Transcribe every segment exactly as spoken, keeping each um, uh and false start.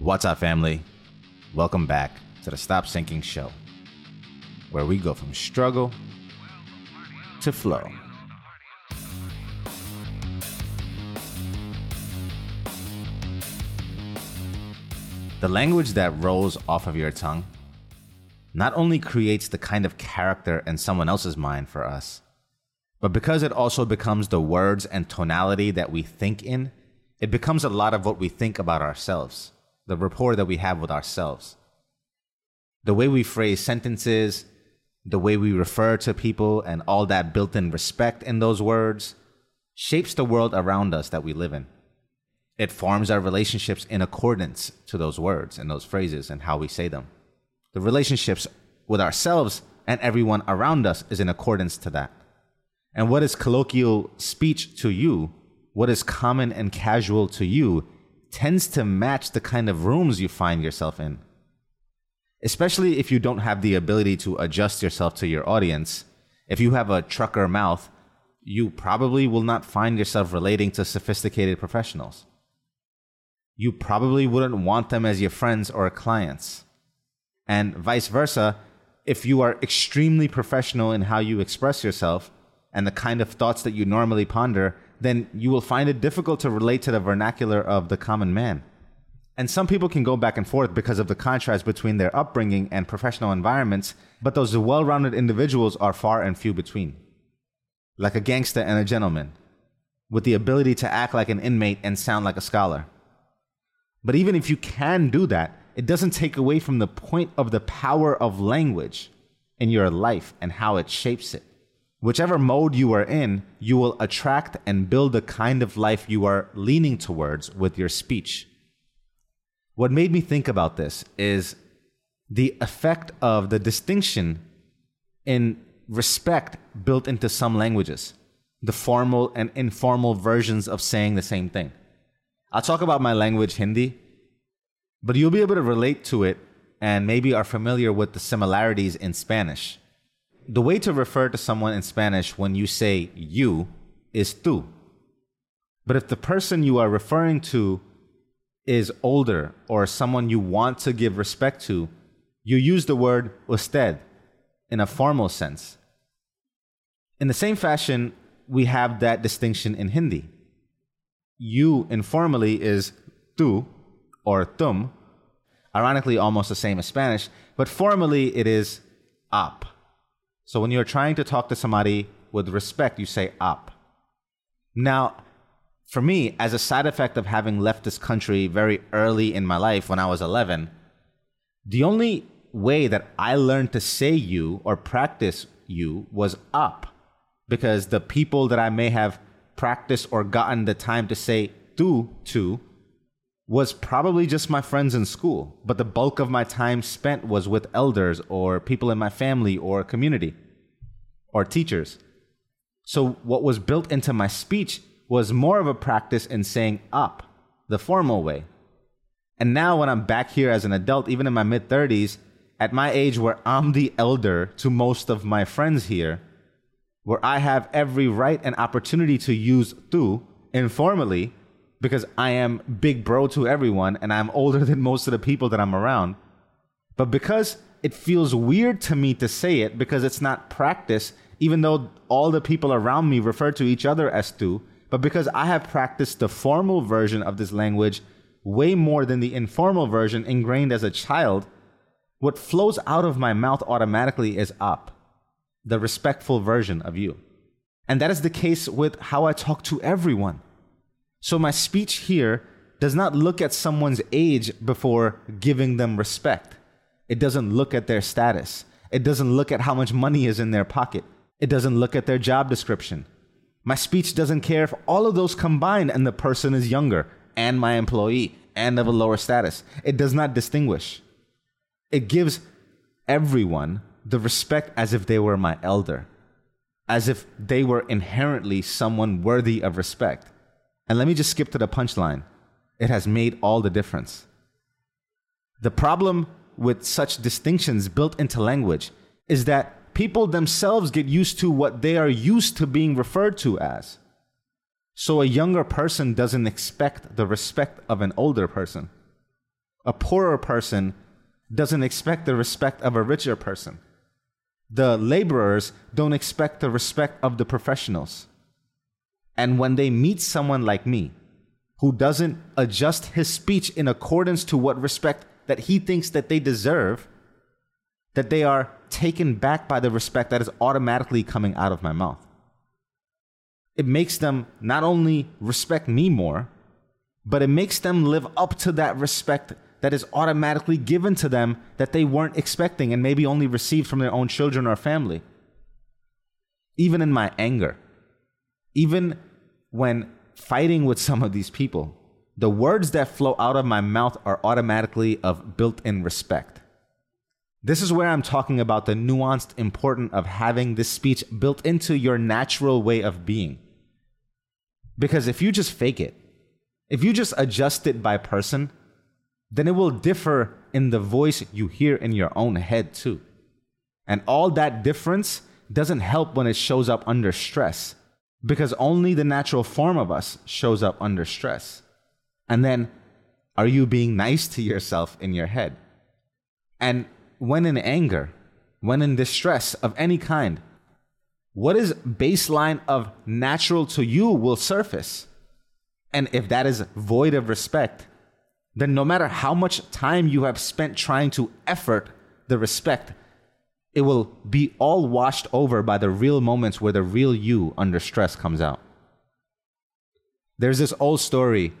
What's up, family? Welcome back to the Stop Sinking Show, where we go from struggle to flow. The language that rolls off of your tongue not only creates the kind of character in someone else's mind for us, but because it also becomes the words and tonality that we think in, it becomes a lot of what we think about ourselves. The rapport that we have with ourselves, the way we phrase sentences, the way we refer to people, and all that built-in respect in those words shapes the world around us that we live in. It forms our relationships in accordance to those words and those phrases and how we say them. The relationships with ourselves and everyone around us is in accordance to that. And what is colloquial speech to you, what is common and casual to you, tends to match the kind of rooms you find yourself in. Especially if you don't have the ability to adjust yourself to your audience, if you have a trucker mouth, you probably will not find yourself relating to sophisticated professionals. You probably wouldn't want them as your friends or clients. And vice versa, if you are extremely professional in how you express yourself and the kind of thoughts that you normally ponder, then you will find it difficult to relate to the vernacular of the common man. And some people can go back and forth because of the contrast between their upbringing and professional environments, but those well-rounded individuals are far and few between. Like a gangster and a gentleman, with the ability to act like an inmate and sound like a scholar. But even if you can do that, it doesn't take away from the point of the power of language in your life and how it shapes it. Whichever mode you are in, you will attract and build the kind of life you are leaning towards with your speech. What made me think about this is the effect of the distinction in respect built into some languages, the formal and informal versions of saying the same thing. I'll talk about my language, Hindi, but you'll be able to relate to it and maybe are familiar with the similarities in Spanish. The way to refer to someone in Spanish when you say you is tú. But if the person you are referring to is older or someone you want to give respect to, you use the word usted in a formal sense. In the same fashion, we have that distinction in Hindi. You informally is tú or tum, ironically almost the same as Spanish, but formally it is ap. So when you're trying to talk to somebody with respect, you say aap. Now, for me, as a side effect of having left this country very early in my life when I was eleven, the only way that I learned to say you or practice you was aap, because the people that I may have practiced or gotten the time to say tu to was probably just my friends in school, but the bulk of my time spent was with elders or people in my family or community or teachers. So what was built into my speech was more of a practice in saying up, the formal way. And now when I'm back here as an adult, even in my mid-thirties, at my age where I'm the elder to most of my friends here, where I have every right and opportunity to use tu informally, because I am big bro to everyone and I'm older than most of the people that I'm around. But because it feels weird to me to say it because it's not practice, even though all the people around me refer to each other as tú, but because I have practiced the formal version of this language way more than the informal version ingrained as a child, what flows out of my mouth automatically is ap, the respectful version of you. And that is the case with how I talk to everyone. So my speech here does not look at someone's age before giving them respect. It doesn't look at their status. It doesn't look at how much money is in their pocket. It doesn't look at their job description. My speech doesn't care if all of those combine and the person is younger and my employee and of a lower status. It does not distinguish. It gives everyone the respect as if they were my elder, as if they were inherently someone worthy of respect. And let me just skip to the punchline. It has made all the difference. The problem with such distinctions built into language is that people themselves get used to what they are used to being referred to as. So a younger person doesn't expect the respect of an older person. A poorer person doesn't expect the respect of a richer person. The laborers don't expect the respect of the professionals. And when they meet someone like me, who doesn't adjust his speech in accordance to what respect that he thinks that they deserve, that they are taken back by the respect that is automatically coming out of my mouth. It makes them not only respect me more, but it makes them live up to that respect that is automatically given to them that they weren't expecting and maybe only received from their own children or family. Even in my anger, even when fighting with some of these people, the words that flow out of my mouth are automatically of built-in respect. This is where I'm talking about the nuanced importance of having this speech built into your natural way of being. Because if you just fake it, if you just adjust it by person, then it will differ in the voice you hear in your own head too. And all that difference doesn't help when it shows up under stress, because only the natural form of us shows up under stress. And then, are you being nice to yourself in your head? And when in anger, when in distress of any kind, what is baseline of natural to you will surface. And if that is void of respect, then no matter how much time you have spent trying to effort the respect, it will be all washed over by the real moments where the real you under stress comes out. There's this old story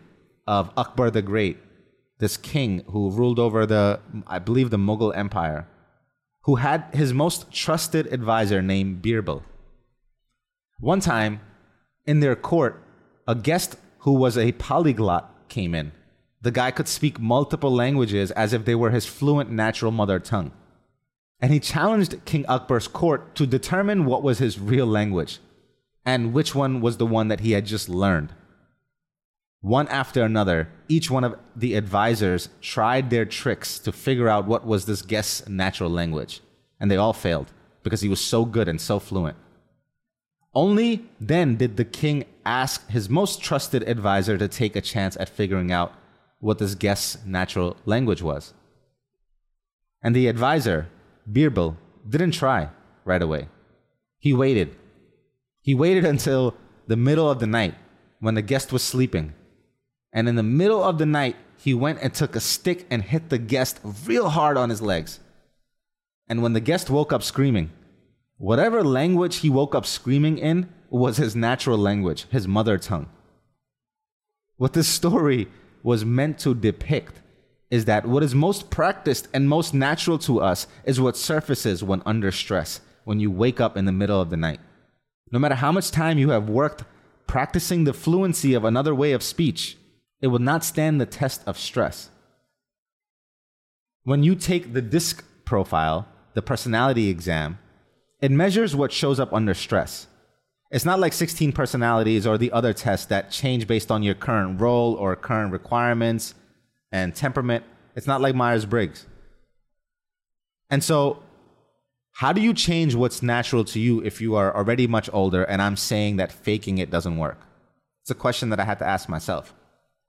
of Akbar the Great, this king who ruled over the, I believe, the Mughal Empire, who had his most trusted advisor named Birbal. One time, in their court, a guest who was a polyglot came in. The guy could speak multiple languages as if they were his fluent natural mother tongue. And he challenged King Akbar's court to determine what was his real language and which one was the one that he had just learned. One after another, each one of the advisors tried their tricks to figure out what was this guest's natural language, and they all failed because he was so good and so fluent. Only then did the king ask his most trusted advisor to take a chance at figuring out what this guest's natural language was. And the advisor, Birbal, didn't try right away. He waited. He waited until the middle of the night when the guest was sleeping. And in the middle of the night, he went and took a stick and hit the guest real hard on his legs. And when the guest woke up screaming, whatever language he woke up screaming in was his natural language, his mother tongue. What this story was meant to depict is that what is most practiced and most natural to us is what surfaces when under stress, when you wake up in the middle of the night. No matter how much time you have worked practicing the fluency of another way of speech, it will not stand the test of stress. When you take the D I S C profile, the personality exam, it measures what shows up under stress. It's not like sixteen personalities or the other tests that change based on your current role or current requirements and temperament. It's not like Myers-Briggs. And so, how do you change what's natural to you if you are already much older and I'm saying that faking it doesn't work? It's a question that I had to ask myself.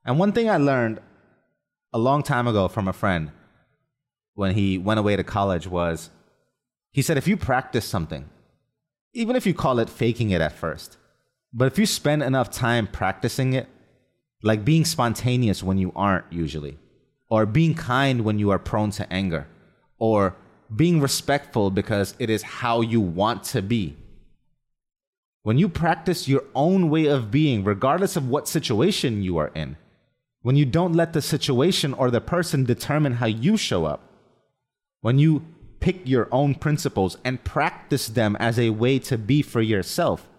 And one thing I learned a long time ago from a friend when he went away to college was, he said, if you practice something, even if you call it faking it at first, but if you spend enough time practicing it, like being spontaneous when you aren't usually, or being kind when you are prone to anger, or being respectful because it is how you want to be. When you practice your own way of being, regardless of what situation you are in, when you don't let the situation or the person determine how you show up, when you pick your own principles and practice them as a way to be for yourself,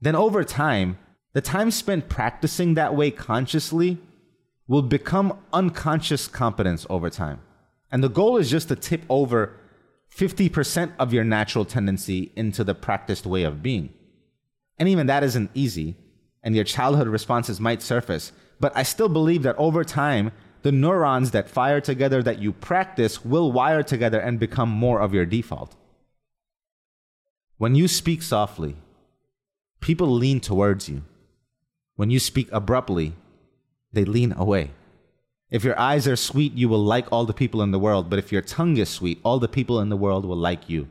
then over time, the time spent practicing that way consciously will become unconscious competence over time. And the goal is just to tip over fifty percent of your natural tendency into the practiced way of being. And even that isn't easy, and your childhood responses might surface. But I still believe that over time, the neurons that fire together that you practice will wire together and become more of your default. When you speak softly, people lean towards you. When you speak abruptly, they lean away. If your eyes are sweet, you will like all the people in the world. But if your tongue is sweet, all the people in the world will like you.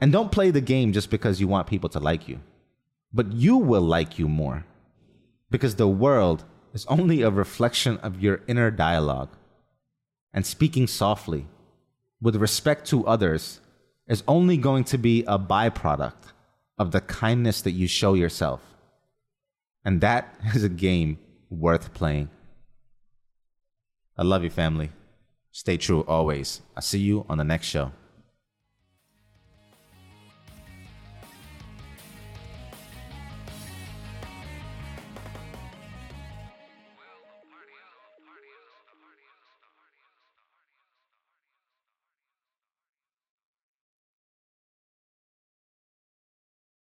And don't play the game just because you want people to like you. But you will like you more. Because the world is only a reflection of your inner dialogue. And speaking softly, with respect to others, is only going to be a byproduct of the kindness that you show yourself. And that is a game worth playing. I love you, family. Stay true always. I'll see you on the next show.